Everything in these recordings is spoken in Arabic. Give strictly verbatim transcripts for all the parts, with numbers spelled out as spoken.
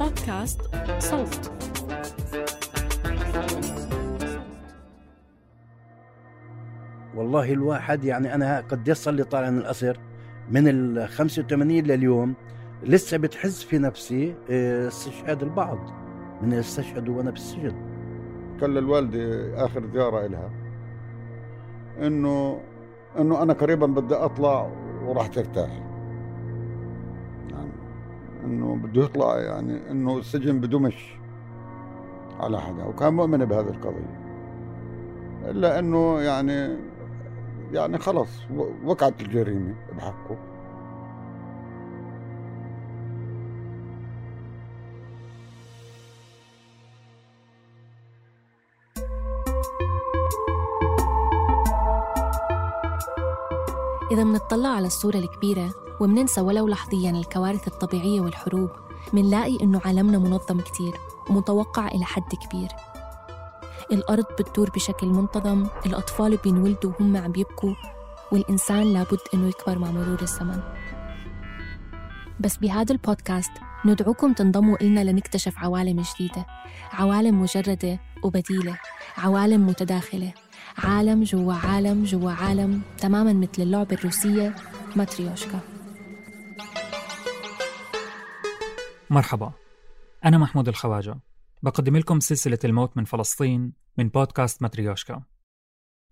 بودكاست صوت. والله الواحد يعني أنا قد يصل اللي طالع من القصر من ال خمسة وثمانين لليوم لسه بتحس في نفسي استشهاد البعض من الاستشهاد وأنا بالسجن. قال الوالدي آخر زيارة إلها إنه إنه أنا قريبا بدي أطلع وراح ترتاح، يعني إنه بدي يطلع، يعني إنه السجن بدو مش على حدا، وكان مؤمن بهذه القضية، إلا إنه يعني يعني خلص وقعت الجريمة بحقه. إذا منطلع على الصورة الكبيرة ومننسى ولو لحظياً الكوارث الطبيعية والحروب، منلاقي إنه عالمنا منظم كتير ومتوقع إلى حد كبير. الأرض بتدور بشكل منتظم، الأطفال بينولدوا وهم عم بيبكوا، والإنسان لابد إنه يكبر مع مرور الزمن. بس بهذا البودكاست ندعوكم تنضموا إلنا لنكتشف عوالم جديدة، عوالم مجردة وبديلة، عوالم متداخلة، عالم جوا عالم جوا عالم، تماماً مثل اللعبة الروسية ماتريوشكا. مرحبا، أنا محمود الخواجا، بقدم لكم سلسلة الموت من فلسطين من بودكاست ماتريوشكا.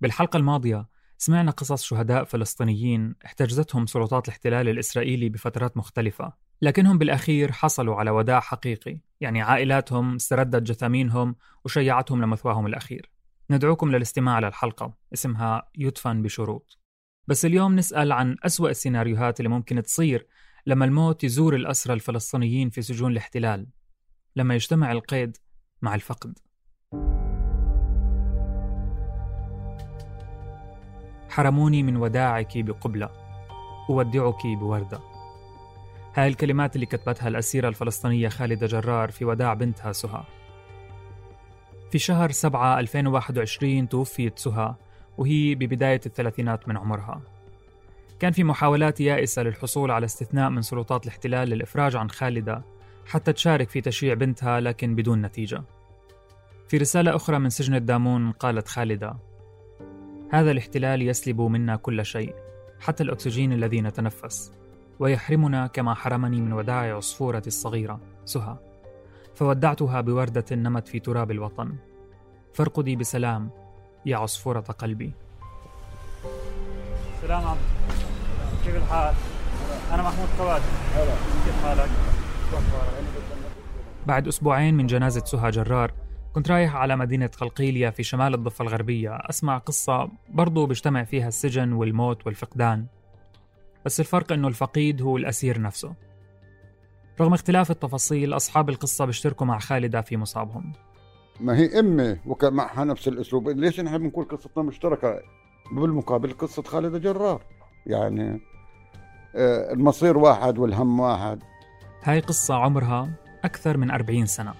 بالحلقة الماضية سمعنا قصص شهداء فلسطينيين احتجزتهم سلطات الاحتلال الإسرائيلي بفترات مختلفة، لكنهم بالأخير حصلوا على وداع حقيقي، يعني عائلاتهم استردت جثامينهم وشيعتهم لمثواهم الأخير. ندعوكم للاستماع للحلقة اسمها يدفن بشروط. بس اليوم نسأل عن أسوأ السيناريوهات اللي ممكن تصير لما الموت يزور الأسرى الفلسطينيين في سجون الاحتلال، لما يجتمع القيد مع الفقد. حرموني من وداعك بقبلة، أودعك بوردة. هاي الكلمات اللي كتبتها الأسيرة الفلسطينية خالدة جرار في وداع بنتها سهى. في شهر سبعة ألفين وواحد وعشرين توفيت سهى وهي ببداية الثلاثينات من عمرها. كان في محاولات يائسة للحصول على استثناء من سلطات الاحتلال للإفراج عن خالدة حتى تشارك في تشييع بنتها، لكن بدون نتيجة. في رسالة أخرى من سجن دامون قالت خالدة: هذا الاحتلال يسلب منا كل شيء، حتى الأكسجين الذي نتنفس، ويحرمنا كما حرمني من وداع عصفورتي الصغيرة سهى، فودعتها بوردة نمت في تراب الوطن. فارقدي بسلام يا عصفورة قلبي. سلام عبد، كيف الحال؟ أنا محمود الخواجا، كيف حالك؟ بعد أسبوعين من جنازة سهى جرار كنت رايح على مدينة قلقيلية في شمال الضفة الغربية أسمع قصة برضو بيجتمع فيها السجن والموت والفقدان، بس الفرق أنه الفقيد هو الأسير نفسه. رغم اختلاف التفاصيل أصحاب القصة بيشتركوا مع خالدة في مصابهم. ما هي أمي وكان معها نفس الأسلوب، ليش نحن بنقول قصتنا مشتركة بالمقابل قصة خالدة جرار؟ يعني المصير واحد والهم واحد. هاي قصة عمرها أكثر من أربعين سنة.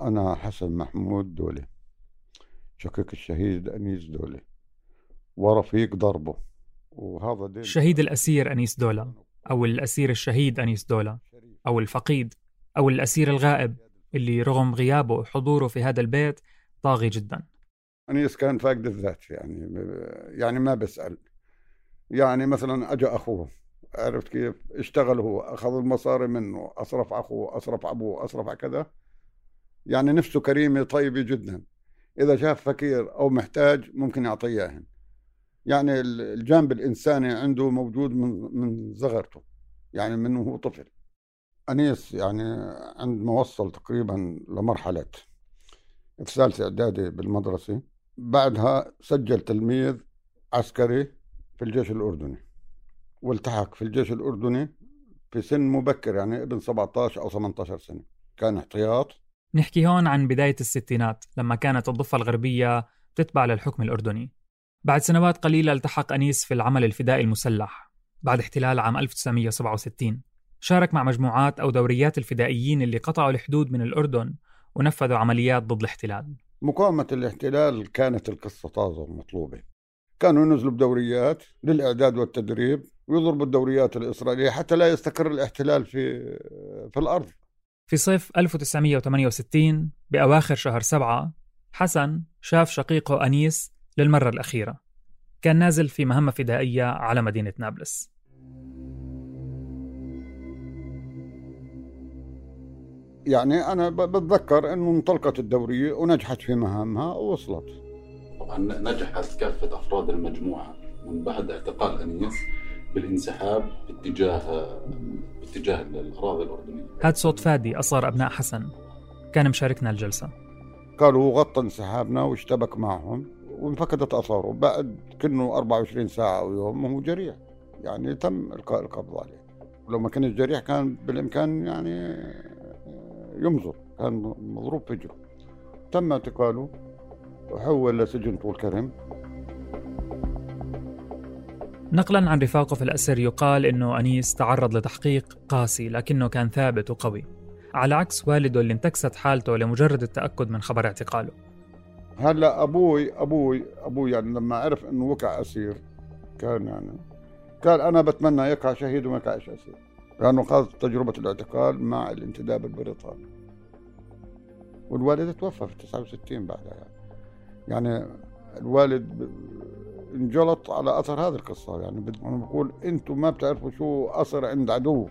أنا حسن محمود دولة، شقيق الشهيد أنيس دولة، ورفيق ضربه. وهذا الشهيد الأسير أنيس دولة، أو الأسير الشهيد أنيس دولة، أو الفقيد، أو الأسير الغائب اللي رغم غيابه وحضوره في هذا البيت طاغي جدا. أنيس كان فاقد الذات، يعني يعني ما بسأل. يعني مثلا أجا أخوه، عرفت كيف، اشتغل هو، أخذ المصاري منه، أصرف أخوه، أصرف أبوه، أصرف كذا. يعني نفسه كريمة طيبة جدا، إذا شاف فقير أو محتاج ممكن يعطيهن. يعني الجانب الإنساني عنده موجود من من صغرته، يعني من هو طفل. أنيس يعني عندما وصل تقريبا لمرحلة في ثالثة إعدادي بالمدرسة، بعدها سجل تلميذ عسكري في الجيش الأردني، والتحق في الجيش الأردني في سن مبكر، يعني ابن سبعة عشر أو ثمانية عشر سنة، كان احتياط. نحكي هون عن بداية الستينات لما كانت الضفة الغربية تتبع للحكم الأردني. بعد سنوات قليلة التحق أنيس في العمل الفدائي المسلح بعد احتلال عام ألف وتسعمية وسبعة وستين. شارك مع مجموعات أو دوريات الفدائيين اللي قطعوا الحدود من الأردن ونفذوا عمليات ضد الاحتلال. مقاومة الاحتلال كانت القصة طازة ومطلوبة. كانوا ينزلوا بدوريات للإعداد والتدريب ويضربوا الدوريات الإسرائيلية حتى لا يستقر الاحتلال في في الأرض. في صيف ألف وتسعمية وثمانية وستين بأواخر شهر سبعة، حسن شاف شقيقه أنيس للمرة الأخيرة. كان نازل في مهمة فدائية على مدينة نابلس. يعني أنا بتذكر أنه انطلقت الدورية ونجحت في مهامها ووصلت. طبعا نجحت كافة أفراد المجموعة من بعد اعتقال أنيس بالانسحاب باتجاه باتجاه الأراضي الأردنية. هاد صوت فادي أصار أبناء حسن، كان مشاركنا الجلسة. قالوا غطى انسحابنا واشتبك معهم وانفقدت أثاره. بعد كنه أربعة وعشرين ساعة ويوم وهو جريح، يعني تم إلقاء القبض عليه. ولو ما كان جريح كان بالإمكان يعني يمزر، كان مضروب في جره. تم اعتقاله وحول لسجن طولكرم. نقلا عن رفاقه في الأسر، يقال إنه أنيس تعرض لتحقيق قاسي لكنه كان ثابت وقوي، على عكس والده اللي انتكست حالته لمجرد التأكد من خبر اعتقاله. هلا أبوي أبوي أبوي يعني لما عرف إنه وقع أسير كان يعني قال أنا بتمنى يقع شهيد وما يقعش أسير، لأنه خاض تجربة الاعتقال مع الانتداب البريطاني. والوالدة توفى في تسعة وستين بعدها. يعني, يعني الوالد انجلط على أثر هذه القصة. يعني أنا بقول أنتم ما بتعرفوا شو أثر عند عدو.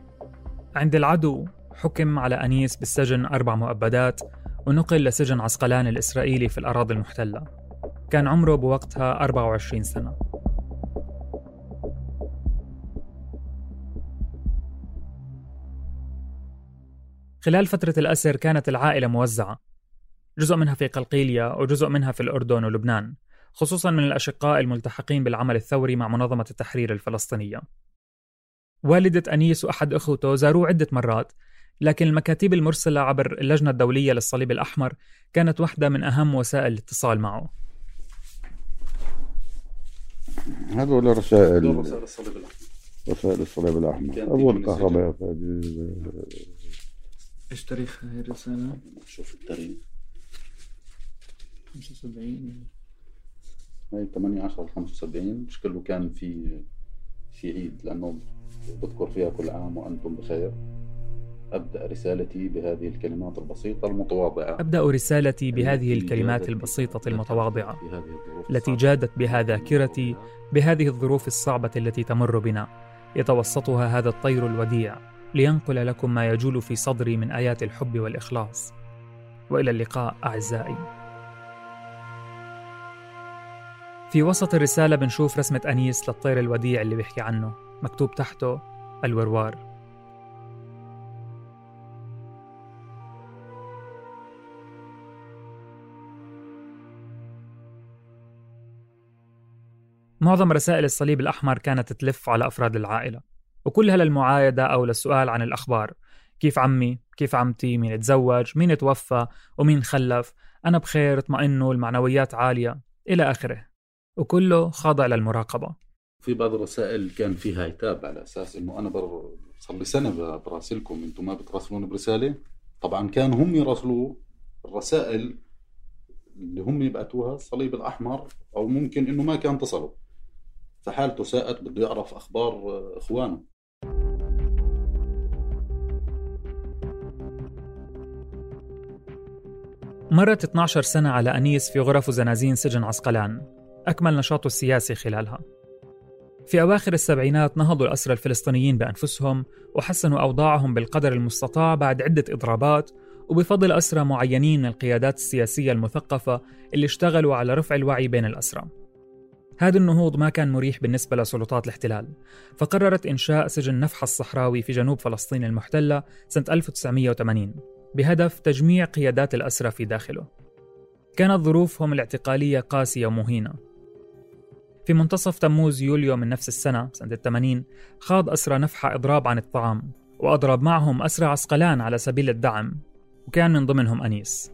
عند العدو حكم على أنيس بالسجن أربع مؤبدات ونقل لسجن عسقلان الإسرائيلي في الأراضي المحتلة. كان عمره بوقتها أربعة وعشرين سنة. خلال فترة الأسر كانت العائلة موزعة، جزء منها في قلقيلية وجزء منها في الأردن ولبنان، خصوصاً من الأشقاء الملتحقين بالعمل الثوري مع منظمة التحرير الفلسطينية. والدة أنيس وأحد أخوته زاروه عدة مرات، لكن المكاتيب المرسلة عبر اللجنة الدولية للصليب الأحمر كانت واحدة من أهم وسائل الاتصال معه. هذول رسائل رسائل الصليب الأحمر. أول كهرباء ايش تاريخ هاي الرسالة؟ شوف التاريخ خمسة وسبعين، هاي ثمانية عشر خمسة وسبعين. شكله كان في في عيد، لأنه بذكر فيها كل عام وأنتم بخير. أبدأ رسالتي بهذه الكلمات البسيطة المتواضعة. أبدأ رسالتي بهذه الكلمات البسيطة المتواضعة التي جادت بها ذاكرتي بهذه الظروف الصعبة التي تمر بنا، يتوسطها هذا الطير الوديع لينقل لكم ما يجول في صدري من آيات الحب والإخلاص. وإلى اللقاء أعزائي. في وسط الرسالة بنشوف رسمة أنيس للطير الوديع اللي بيحكي عنه، مكتوب تحته الوروار. معظم رسائل الصليب الأحمر كانت تلف على أفراد العائلة، وكلها للمعايدة أو للسؤال عن الأخبار. كيف عمي؟ كيف عمتي؟ مين تزوج؟ مين توفى؟ ومين خلف؟ أنا بخير، اطمئنوا، المعنويات عالية، إلى آخره. وكله خاضع للمراقبة. في بعض الرسائل كان فيها عتاب على أساس إنه أنا بر... صار لي سنة براسلكم، أنتم ما بتراسلون برسالة. طبعا كان هم يراسلوا الرسائل اللي هم يبعتوها الصليب الأحمر، أو ممكن إنه ما كان تصلوا. فحالته ساءت، بده يعرف أخبار إخوانه. مرت اثنا عشر سنة على أنيس في غرف وزنازين سجن عسقلان، أكمل نشاطه السياسي خلالها. في أواخر السبعينات نهضوا الأسرى الفلسطينيين بأنفسهم وحسنوا أوضاعهم بالقدر المستطاع بعد عدة إضرابات، وبفضل أسرى معينين من القيادات السياسية المثقفة اللي اشتغلوا على رفع الوعي بين الأسرى. هذا النهوض ما كان مريح بالنسبة لسلطات الاحتلال، فقررت إنشاء سجن نفحة الصحراوي في جنوب فلسطين المحتلة سنة ألف وتسعمية وثمانين بهدف تجميع قيادات الأسرى في داخله. كانت ظروفهم الاعتقالية قاسية ومهينة. في منتصف تموز يوليو من نفس السنة سنة الثمانين خاض أسرى نفحة إضراب عن الطعام، وأضرب معهم أسرى عسقلان على سبيل الدعم، وكان من ضمنهم أنيس.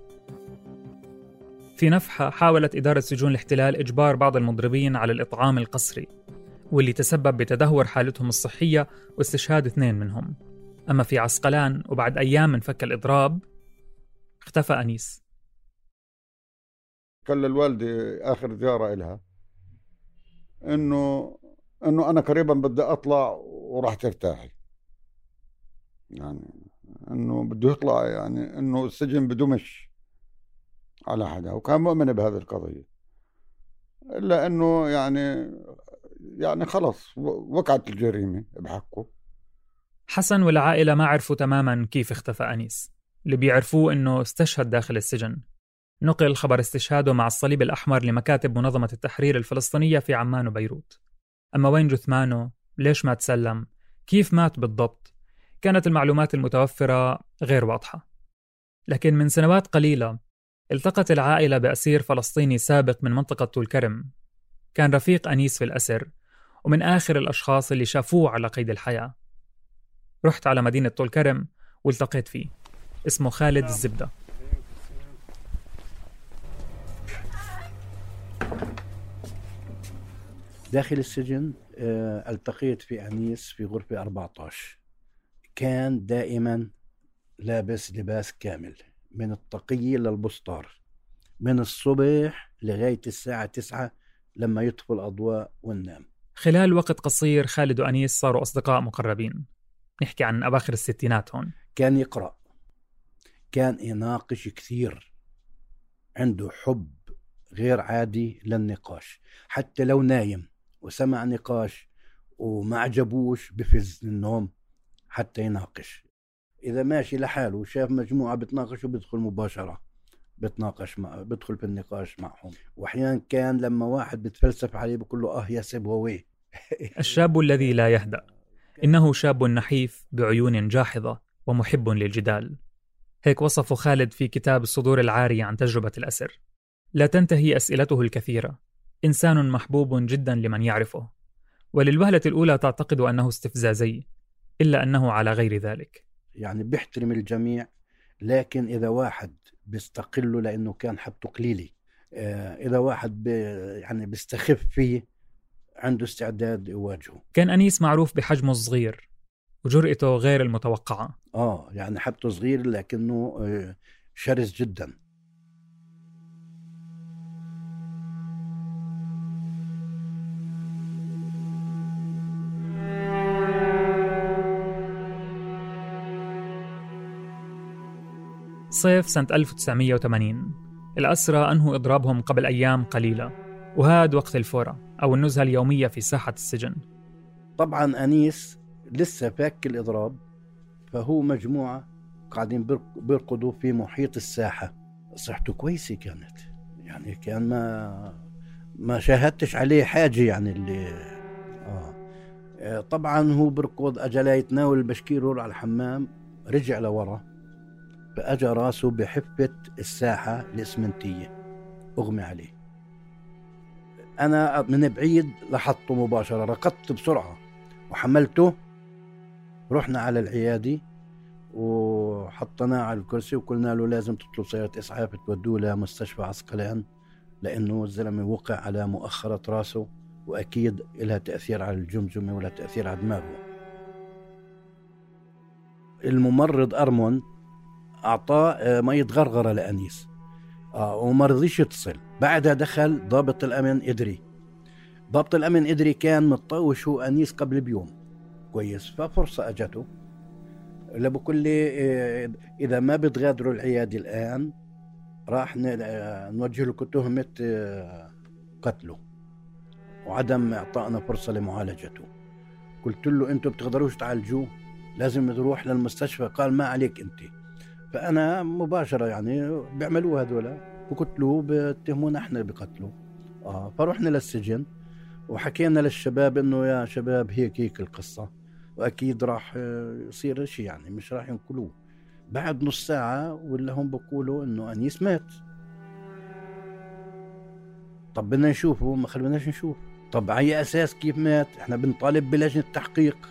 في نفحة حاولت إدارة سجون الاحتلال إجبار بعض المضربين على الإطعام القسري، واللي تسبب بتدهور حالتهم الصحية واستشهاد اثنين منهم. أما في عسقلان وبعد أيام من فك الإضراب اختفى أنيس. قال الوالدة آخر زيارة إلها إنه إنه أنا قريبا بدي أطلع وراح ترتاحي، يعني إنه بده يطلع، يعني إنه السجن بدمش على حدا، وكان مؤمن بهذه القضية، إلا إنه يعني يعني خلص وقعت الجريمة بحقه. حسن والعائلة ما عرفوا تماماً كيف اختفى أنيس، اللي بيعرفوه إنه استشهد داخل السجن. نقل خبر استشهاده مع الصليب الأحمر لمكاتب منظمة التحرير الفلسطينية في عمان وبيروت. أما وين جثمانه؟ ليش ما تسلم؟ كيف مات بالضبط؟ كانت المعلومات المتوفرة غير واضحة. لكن من سنوات قليلة التقت العائلة بأسير فلسطيني سابق من منطقة تولكرم، كان رفيق أنيس في الأسر ومن آخر الأشخاص اللي شافوه على قيد الحياة. رحت على مدينة تولكرم والتقيت فيه، اسمه خالد الزبدة. داخل السجن التقيت في أنيس في غرفة أربعة عشر. كان دائما لابس لباس كامل من الطاقية للبسطار من الصبح لغاية الساعة تسعة لما يطفئ الأضواء وننام. خلال وقت قصير خالد وأنيس صاروا أصدقاء مقربين. نحكي عن أواخر الستينات هون. كان يقرأ، كان يناقش كثير، عنده حب غير عادي للنقاش، حتى لو نايم وسمع نقاش وما عجبوش بفز النوم حتى يناقش. إذا ماشي لحاله وشاف مجموعة بتناقش وبيدخل مباشرة بتناقش مع... بدخل في النقاش معهم. وأحيانا كان لما واحد بتفلسف عليه بقول له آه يا سيبويه. الشاب الذي لا يهدأ، إنه شاب نحيف بعيون جاحظة ومحب للجدال، هيك وصف خالد في كتاب الصدور العارية عن تجربة الأسر. لا تنتهي أسئلته الكثيرة، إنسان محبوب جدا لمن يعرفه، وللوهلة الأولى تعتقد أنه استفزازي، إلا أنه على غير ذلك. يعني بيحترم الجميع، لكن إذا واحد بيستقله لأنه كان حبته قليلة، إذا واحد بي يعني بيستخف فيه عنده استعداد يواجهه. كان أنيس معروف بحجمه الصغير وجرأته غير المتوقعة. آه يعني حبته صغير لكنه شرس جدا. صيف سنة ألف وتسعمية وثمانين الأسرى أنهوا إضرابهم قبل أيام قليلة، وهاد وقت الفورة أو النزهة اليومية في ساحة السجن. طبعاً أنيس لسه فاك الإضراب، فهو مجموعة قاعدين بيرقدوا في محيط الساحة. صحته كويسة كانت، يعني كان ما ما شاهدتش عليه حاجة، يعني اللي آه طبعاً هو بركض أجلا يتناول البشكير وراء الحمام، رجع لورا فأجا راسه بحفة الساحة الإسمنتية، أغمي عليه. أنا من بعيد لحظته مباشرة، ركضت بسرعة وحملته، رحنا على العيادة وحطناه على الكرسي وقلنا له لازم تطلب سيارة إسعاف تودوه لمستشفى عسقلان، لأنه الزلمة وقع على مؤخرة راسه وأكيد لها تأثير على الجمجمة ولا تأثير على دماغه. الممرض أرمون أعطاه مية غرغرة لأنيس وما رضيش يتصل. بعدها دخل ضابط الأمن إدري ضابط الأمن إدري كان متطوش هو أنيس قبل بيوم كويس، ففرصة أجته لأبو كل إذا ما بتغادروا العيادة الآن راح نوجه له تهمة قتله وعدم إعطائنا فرصة لمعالجته. قلت له أنتوا بتقدروش تعالجوه، لازم تروح للمستشفى. قال ما عليك أنت. فأنا مباشرة يعني بيعملوه هذولا وقتلوه، بتهمونا إحنا بقتله. آه فروحنا للسجن وحكينا للشباب إنه يا شباب هيك هيك القصة، وأكيد راح يصير شيء يعني مش راح ينقلوه. بعد نص ساعة واللي هم بقولوا إنه أنيس مات. طب بدنا نشوفه، ما خلوناش نشوف. طب على أساس كيف مات؟ إحنا بنطالب بلجنة تحقيق.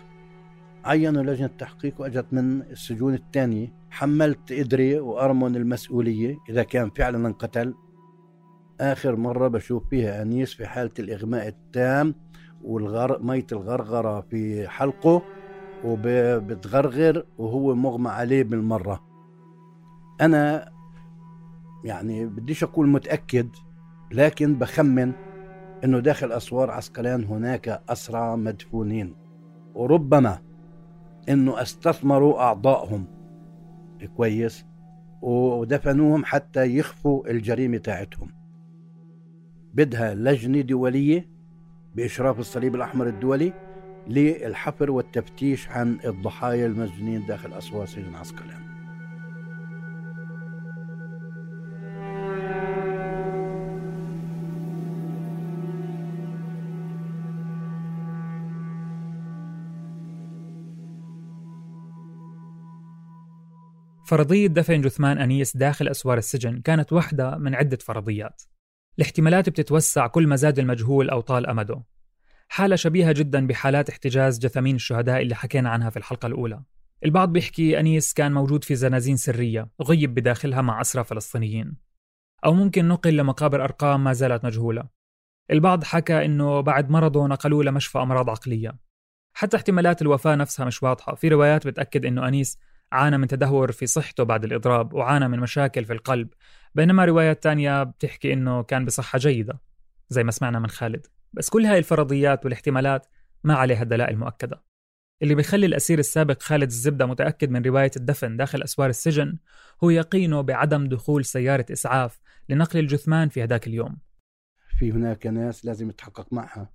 عينوا لجنة تحقيق وأجت من السجون الثانية. حملت إدري وأرمون المسؤولية إذا كان فعلا انقتل. آخر مرة بشوف فيها أنيس في حالة الإغماء التام والغرق، ميت الغرغرة في حلقه وبتغرغر وهو مغمى عليه بالمرة. أنا يعني بديش أقول متأكد، لكن بخمن أنه داخل أسوار عسقلان هناك أسرى مدفونين، وربما أنه استثمروا أعضائهم كويس ودفنوهم حتى يخفوا الجريمة تاعتهم. بدها لجنة دولية بإشراف الصليب الأحمر الدولي للحفر والتفتيش عن الضحايا المسجونين داخل أسوار سجن عسقلان. فرضية دفن جثمان أنيس داخل أسوار السجن كانت واحدة من عدة فرضيات. الاحتمالات بتتوسع كل ما زاد المجهول أو طال أمده. حالة شبيهة جدا بحالات احتجاز جثمين الشهداء اللي حكينا عنها في الحلقة الأولى. البعض بيحكي أنيس كان موجود في زنازين سرية غيب بداخلها مع أسرى فلسطينيين، أو ممكن نقل لمقابر أرقام ما زالت مجهولة. البعض حكى إنه بعد مرضه نقلوه لمشفى أمراض عقلية. حتى احتمالات الوفاة نفسها مش واضحة. في روايات بتأكد إنه أنيس عانى من تدهور في صحته بعد الإضراب وعانى من مشاكل في القلب، بينما روايات تانية بتحكي إنه كان بصحة جيدة زي ما سمعنا من خالد. بس كل هاي الفرضيات والاحتمالات ما عليها دلائل مؤكدة. اللي بيخلي الأسير السابق خالد الزبدة متأكد من رواية الدفن داخل أسوار السجن هو يقينه بعدم دخول سيارة إسعاف لنقل الجثمان في هداك اليوم. في هناك ناس لازم يتحقق معها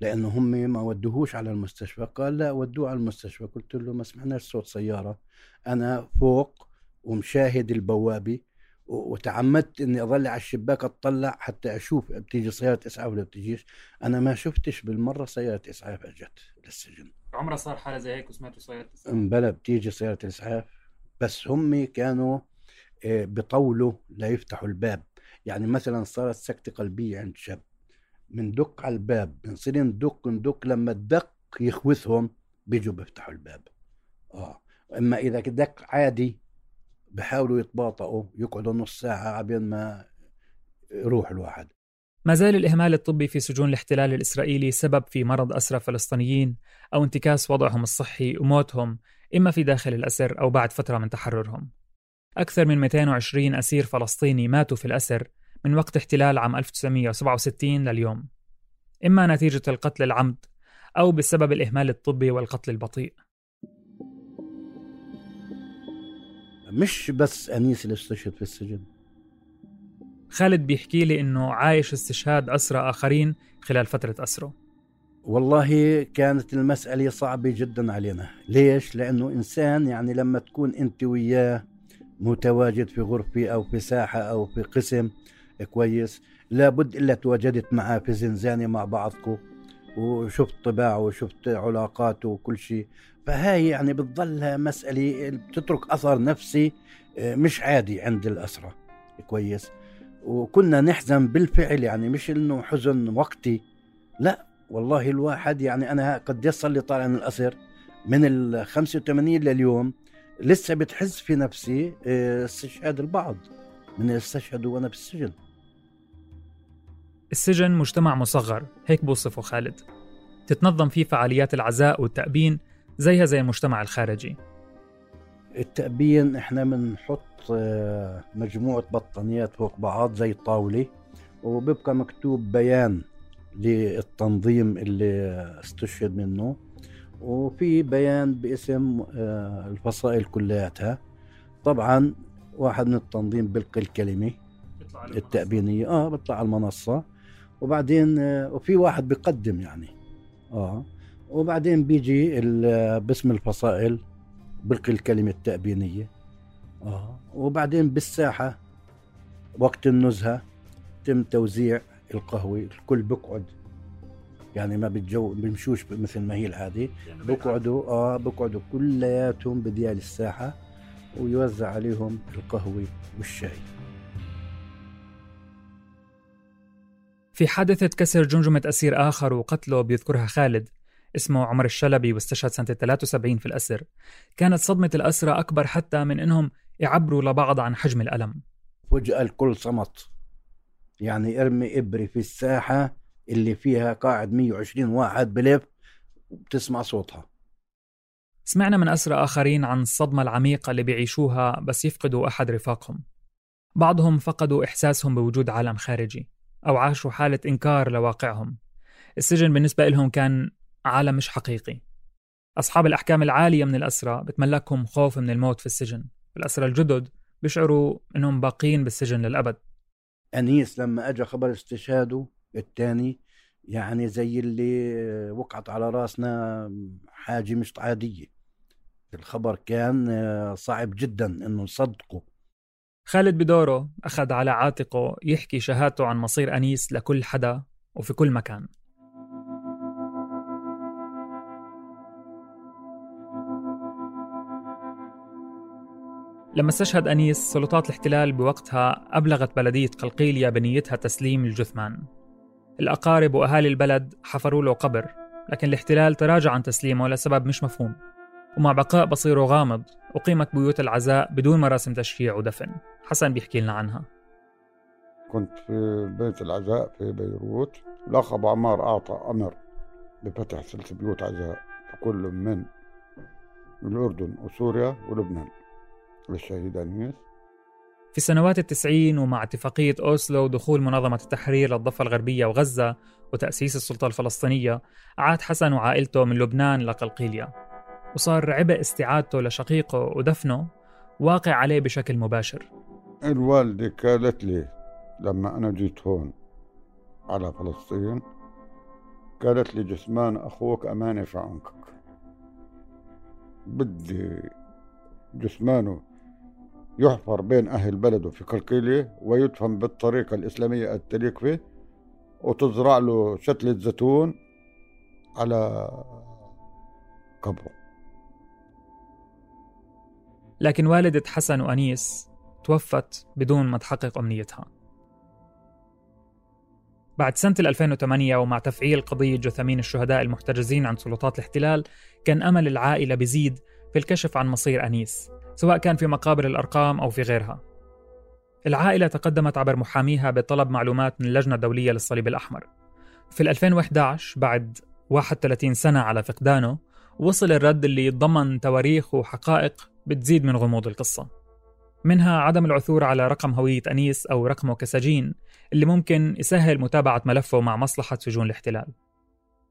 لأنه هم ما ودوهوش على المستشفى. قال لا ودوه على المستشفى. قلت له ما سمعناش صوت سيارة، أنا فوق ومشاهد البوابة وتعمدت أني أظل على الشباك أطلع حتى أشوف بتيجي سيارة إسعاف ولا بتجيش. أنا ما شفتش بالمرة سيارة إسعاف أجت للسجن. عمره صار حالة زي هيك وسمعتوا سيارة إسعاف؟ بلا بتيجي سيارة إسعاف، بس هم كانوا بطولوا لا يفتحوا الباب. يعني مثلا صارت سكتة قلبية عند شاب، مندق على الباب، بنصير ندق ندق، لما الدق يخوثهم بيجوا بيفتحوا الباب. آه اما اذا دق عادي بحاولوا يتباطئوا، يقعدوا نص ساعة عبين ما يروح الواحد. ما زال الإهمال الطبي في سجون الاحتلال الإسرائيلي سبب في مرض أسرى فلسطينيين أو انتكاس وضعهم الصحي وموتهم، إما في داخل الأسر أو بعد فترة من تحررهم. أكثر من مئتين وعشرين أسير فلسطيني ماتوا في الأسر من وقت احتلال عام ألف وتسعمية وسبعة وستين لليوم، إما نتيجة القتل العمد أو بسبب الإهمال الطبي والقتل البطيء. مش بس أنيس اللي استشهد في السجن. خالد بيحكي لي إنه عايش استشهاد أسرى آخرين خلال فترة أسره. والله كانت المسألة صعبة جدا علينا. ليش؟ لأنه إنسان يعني لما تكون أنت وياه متواجد في غرفة أو في ساحة أو في قسم كويس، لابد إلا تواجدت معه في زنزانة مع بعضكم وشفت طباعه وشفت علاقاته وكل شيء. فهاي يعني بتظلها مسألة بتترك أثر نفسي مش عادي عند الأسرة كويس. وكنا نحزن بالفعل، يعني مش إنه حزن وقتي، لا والله الواحد يعني أنا قد يصل لي طالع من الأسر من الخمسة وثمانين لليوم لسه بتحس في نفسي استشهاد البعض من استشهد وأنا بالسجن. السجن مجتمع مصغر، هيك بوصفه خالد. تتنظم فيه فعاليات العزاء والتأبين زيها زي المجتمع الخارجي. التأبين احنا بنحط مجموعة بطانيات فوق بعض زي طاولة، وبيبقى مكتوب بيان للتنظيم اللي استشهد منه، وفي بيان باسم الفصائل كلياتها. طبعا واحد من التنظيم بلقي الكلمة التأبينية اه بطلع على المنصة، وبعدين وفي واحد بيقدم يعني اه وبعدين بيجي باسم الفصائل بلقي الكلمة التأبينية اه وبعدين بالساحة وقت النزهة تم توزيع القهوة. الكل بقعد يعني ما بتجو بمشوش مثل ما هي العادة، يعني بقعدوا اه بقعدوا كلياتهم بديال الساحة ويوزع عليهم القهوة والشاي. في حادثة كسر جمجمة أسير آخر وقتله بيذكرها خالد، اسمه عمر الشلبي، واستشهد سنة ثلاثة وسبعين في الأسر. كانت صدمة الأسرة أكبر حتى من إنهم يعبروا لبعض عن حجم الألم. فجأة الكل صمت، يعني ارمي إبرة في الساحة اللي فيها قاعد مية وعشرين واحد بلف وبتسمع صوتها. سمعنا من أسرى آخرين عن الصدمة العميقة اللي بيعيشوها بس يفقدوا أحد رفاقهم. بعضهم فقدوا إحساسهم بوجود عالم خارجي أو عاشوا حالة إنكار لواقعهم. السجن بالنسبة لهم كان عالم مش حقيقي. أصحاب الأحكام العالية من الأسرى بتملكهم خوف من الموت في السجن. الأسرى الجدد بيشعروا أنهم باقين بالسجن للأبد. أنيس لما أجا خبر استشهاده الثاني يعني زي اللي وقعت على راسنا حاجة مش عادية. الخبر كان صعب جدا أنه نصدقه. خالد بدوره أخذ على عاتقه يحكي شهادته عن مصير أنيس لكل حدا وفي كل مكان. لما استشهد أنيس، سلطات الاحتلال بوقتها أبلغت بلدية قلقيلية بنيتها تسليم الجثمان. الأقارب وأهالي البلد حفروا له قبر، لكن الاحتلال تراجع عن تسليمه لسبب مش مفهوم، ومع بقاء بصيره غامض. وقيمت بيوت العزاء بدون مراسم تشييع ودفن. حسن بيحكي لنا عنها. كنت في بيت العزاء في بيروت. لقب عمار أعطى أمر بفتح سلسلة بيوت عزاء في كل من الأردن وسوريا ولبنان للشهيد أنيس. في السنوات التسعين، ومع اتفاقية أوسلو ودخول منظمة التحرير للضفة الغربية وغزة وتأسيس السلطة الفلسطينية، عاد حسن وعائلته من لبنان لقلقيلية، وصار عبء استعادته لشقيقه ودفنه واقع عليه بشكل مباشر. الوالدة قالت لي لما أنا جيت هون على فلسطين، قالت لي جثمان أخوك أمانة في عنقك، بدي جثمانه يحفر بين أهل بلده في قلقيلية ويدفن بالطريقة الإسلامية التليق فيه، وتزرع له شتلة زيتون على قبره. لكن والدة حسن وأنيس توفت بدون ما تحقق أمنيتها. بعد سنة ألفين وثمانية، ومع تفعيل قضية جثمين الشهداء المحتجزين عن سلطات الاحتلال، كان أمل العائلة بيزيد في الكشف عن مصير أنيس، سواء كان في مقابر الأرقام أو في غيرها. العائلة تقدمت عبر محاميها بطلب معلومات من اللجنة الدولية للصليب الأحمر. في ألفين وإحدى عشر، بعد واحد وثلاثين سنة على فقدانه، وصل الرد اللي يتضمن تواريخ وحقائق بتزيد من غموض القصة. منها عدم العثور على رقم هوية أنيس أو رقمه كسجين، اللي ممكن يسهل متابعة ملفه مع مصلحة سجون الاحتلال،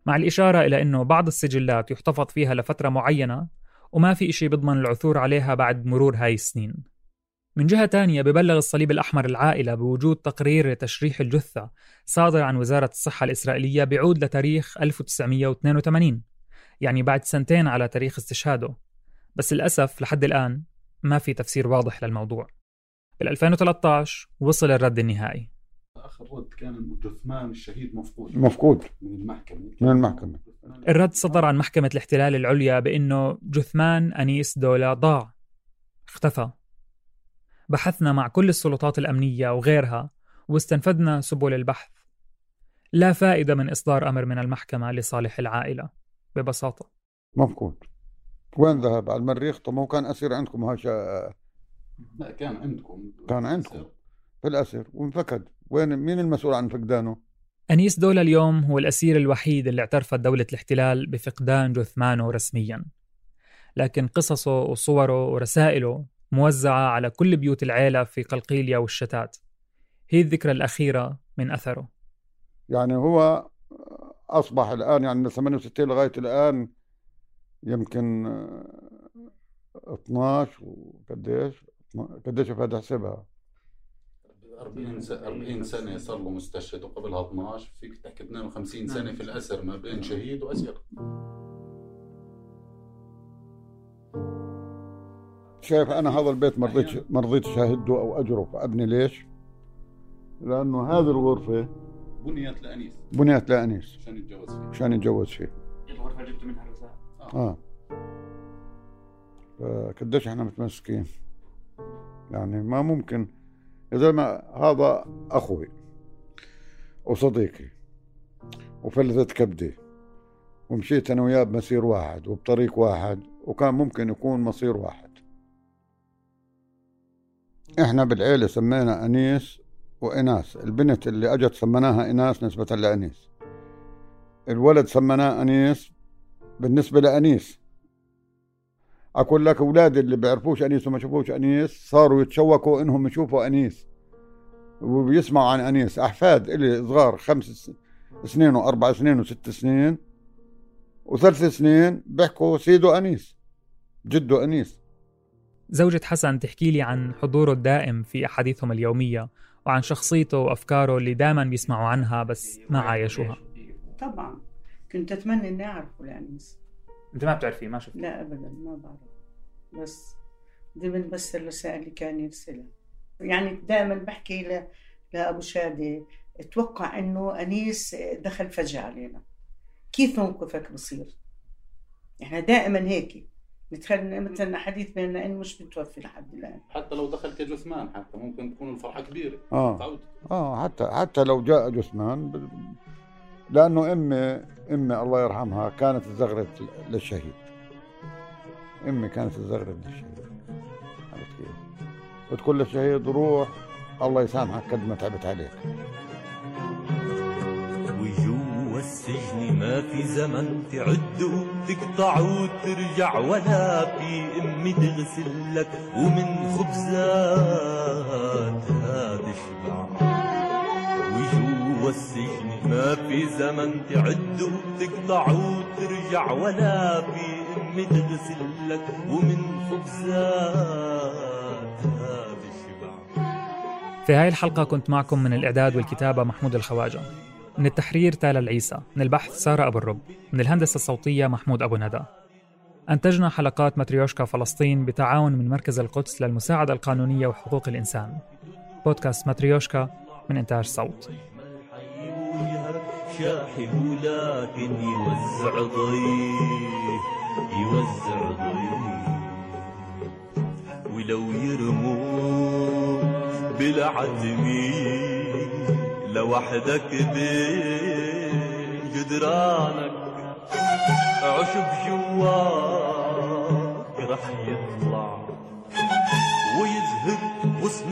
مع الإشارة إلى أنه بعض السجلات يحتفظ فيها لفترة معينة وما في إشي بضمن العثور عليها بعد مرور هاي السنين. من جهة تانية، ببلغ الصليب الأحمر العائلة بوجود تقرير تشريح الجثة صادر عن وزارة الصحة الإسرائيلية بيعود لتاريخ ألف وتسعمية واثنين وثمانين، يعني بعد سنتين على تاريخ استشهاده. بس للأسف لحد الآن ما في تفسير واضح للموضوع. بالألفين وثلاثة عشر وصل الرد النهائي. آخر رد كان جثمان الشهيد مفقود مفقود من المحكمة من المحكمة الرد صدر عن محكمة الاحتلال العليا بأنه جثمان أنيس دولا ضاع، اختفى. بحثنا مع كل السلطات الأمنية وغيرها واستنفذنا سبل البحث. لا فائدة من إصدار أمر من المحكمة لصالح العائلة. ببساطة مفقود. وين ذهب؟ على المريخ. طب ما هو كان أسير عندكم. هاشا كان عندكم كان عندكم في الأسر وانفقد. وين مين المسؤول عن فقدانه؟ أنيس دولا اليوم هو الأسير الوحيد اللي اعترفت دولة الاحتلال بفقدان جثمانه رسمياً، لكن قصصه وصوره ورسائله موزعة على كل بيوت العيلة في قلقيلية والشتات. هي الذكرى الأخيرة من أثره. يعني هو أصبح الآن يعني من ثمانية وستين لغاية الآن يمكن اثناشر وقديش قديش فهذا حسبها أربعين سنة صار له مستشهد وقبلها اثناشر فيك تحكي اثنين وخمسين سنة في الأسر ما بين شهيد وأسير. شايف أنا هذا البيت مرضيتش مرضيت شاهده أو أجره فأبني ليش؟ لأنه هذه الغرفة بنيت لأنيس بنيت لأنيس عشان يتجوز فيه عشان يتجوز فيه الغرفة جبت منها الرزاق آه, آه. فكدش إحنا متمسكين يعني ما ممكن يا زلمة هذا أخوي وصديقي وفلتت كبدي ومشيت أنا وياه بمسير واحد وبطريق واحد وكان ممكن يكون مصير واحد. إحنا بالعيلة سمينا أنيس وإناس. البنت اللي أجت سمناها إناس نسبة لأنيس. الولد سمناه أنيس بالنسبة لأنيس. أقول لك أولادي اللي بيعرفوش أنيس وما شافوش أنيس صاروا يتشوقوا إنهم يشوفوا أنيس وبيسمعوا عن أنيس. أحفاد اللي صغار خمس سنين وأربع سنين وست سنين وثلاث سنين بيحكوا سيدو أنيس جدو أنيس. زوجة حسن تحكي لي عن حضوره الدائم في أحاديثهم اليومية وعن شخصيته وأفكاره اللي دائما بيسمعوا عنها بس ما عايشوها. طبعا كنت أتمنى أني أعرفه لأنيس. أنت ما بتعرفيه ما شفته؟ لا أبدا ما بعرف بس ضمن بس الرسائل اللي كان يرسلها يعني دائما بحكي ل... لأبو شادي اتوقع أنه أنيس دخل فجأة علينا كيف موقفك بصير؟ إحنا دائما هيك نتخيل مثلا حديث بيننا إنه مش متوفي لحد الآن حتى لو دخلت جثمان حتى ممكن تكون الفرحة كبيرة آه. آه حتى حتى لو جاء جثمان ب... لأنه أمي أمي الله يرحمها كانت الزغرة للشهيد. أمي كانت الزغرة للشهيد عرفت كيف؟ وتقول للشهيد روح الله يسامحك قد ما تعبت عليك. وجوا السجن ما في زمن تعدوا تقطعوا وترجع ولا في أمي تغسل لك ومن خبزاتها تشبع. والسجن ما في زمن تعد وتقطع وترجع ولا في أم تغسل لك ومن خبزاتها تشبع. في هاي الحلقة كنت معكم من الإعداد والكتابة محمود الخواجا، من التحرير تالا العيسى، من البحث سارة أبو الرُّب، من الهندسة الصوتية محمود أبو ندى. أنتجنا حلقات ماتريوشكا فلسطين بتعاون من مركز القدس للمساعدة القانونية وحقوق الإنسان. بودكاست ماتريوشكا من إنتاج صوت. شاحبوا لكن يوزع ضيف يوزع ضيف ولو يرموا بلا عتمي لوحدك بجدرانك عشب جواك رح يطلع ويزهد حسن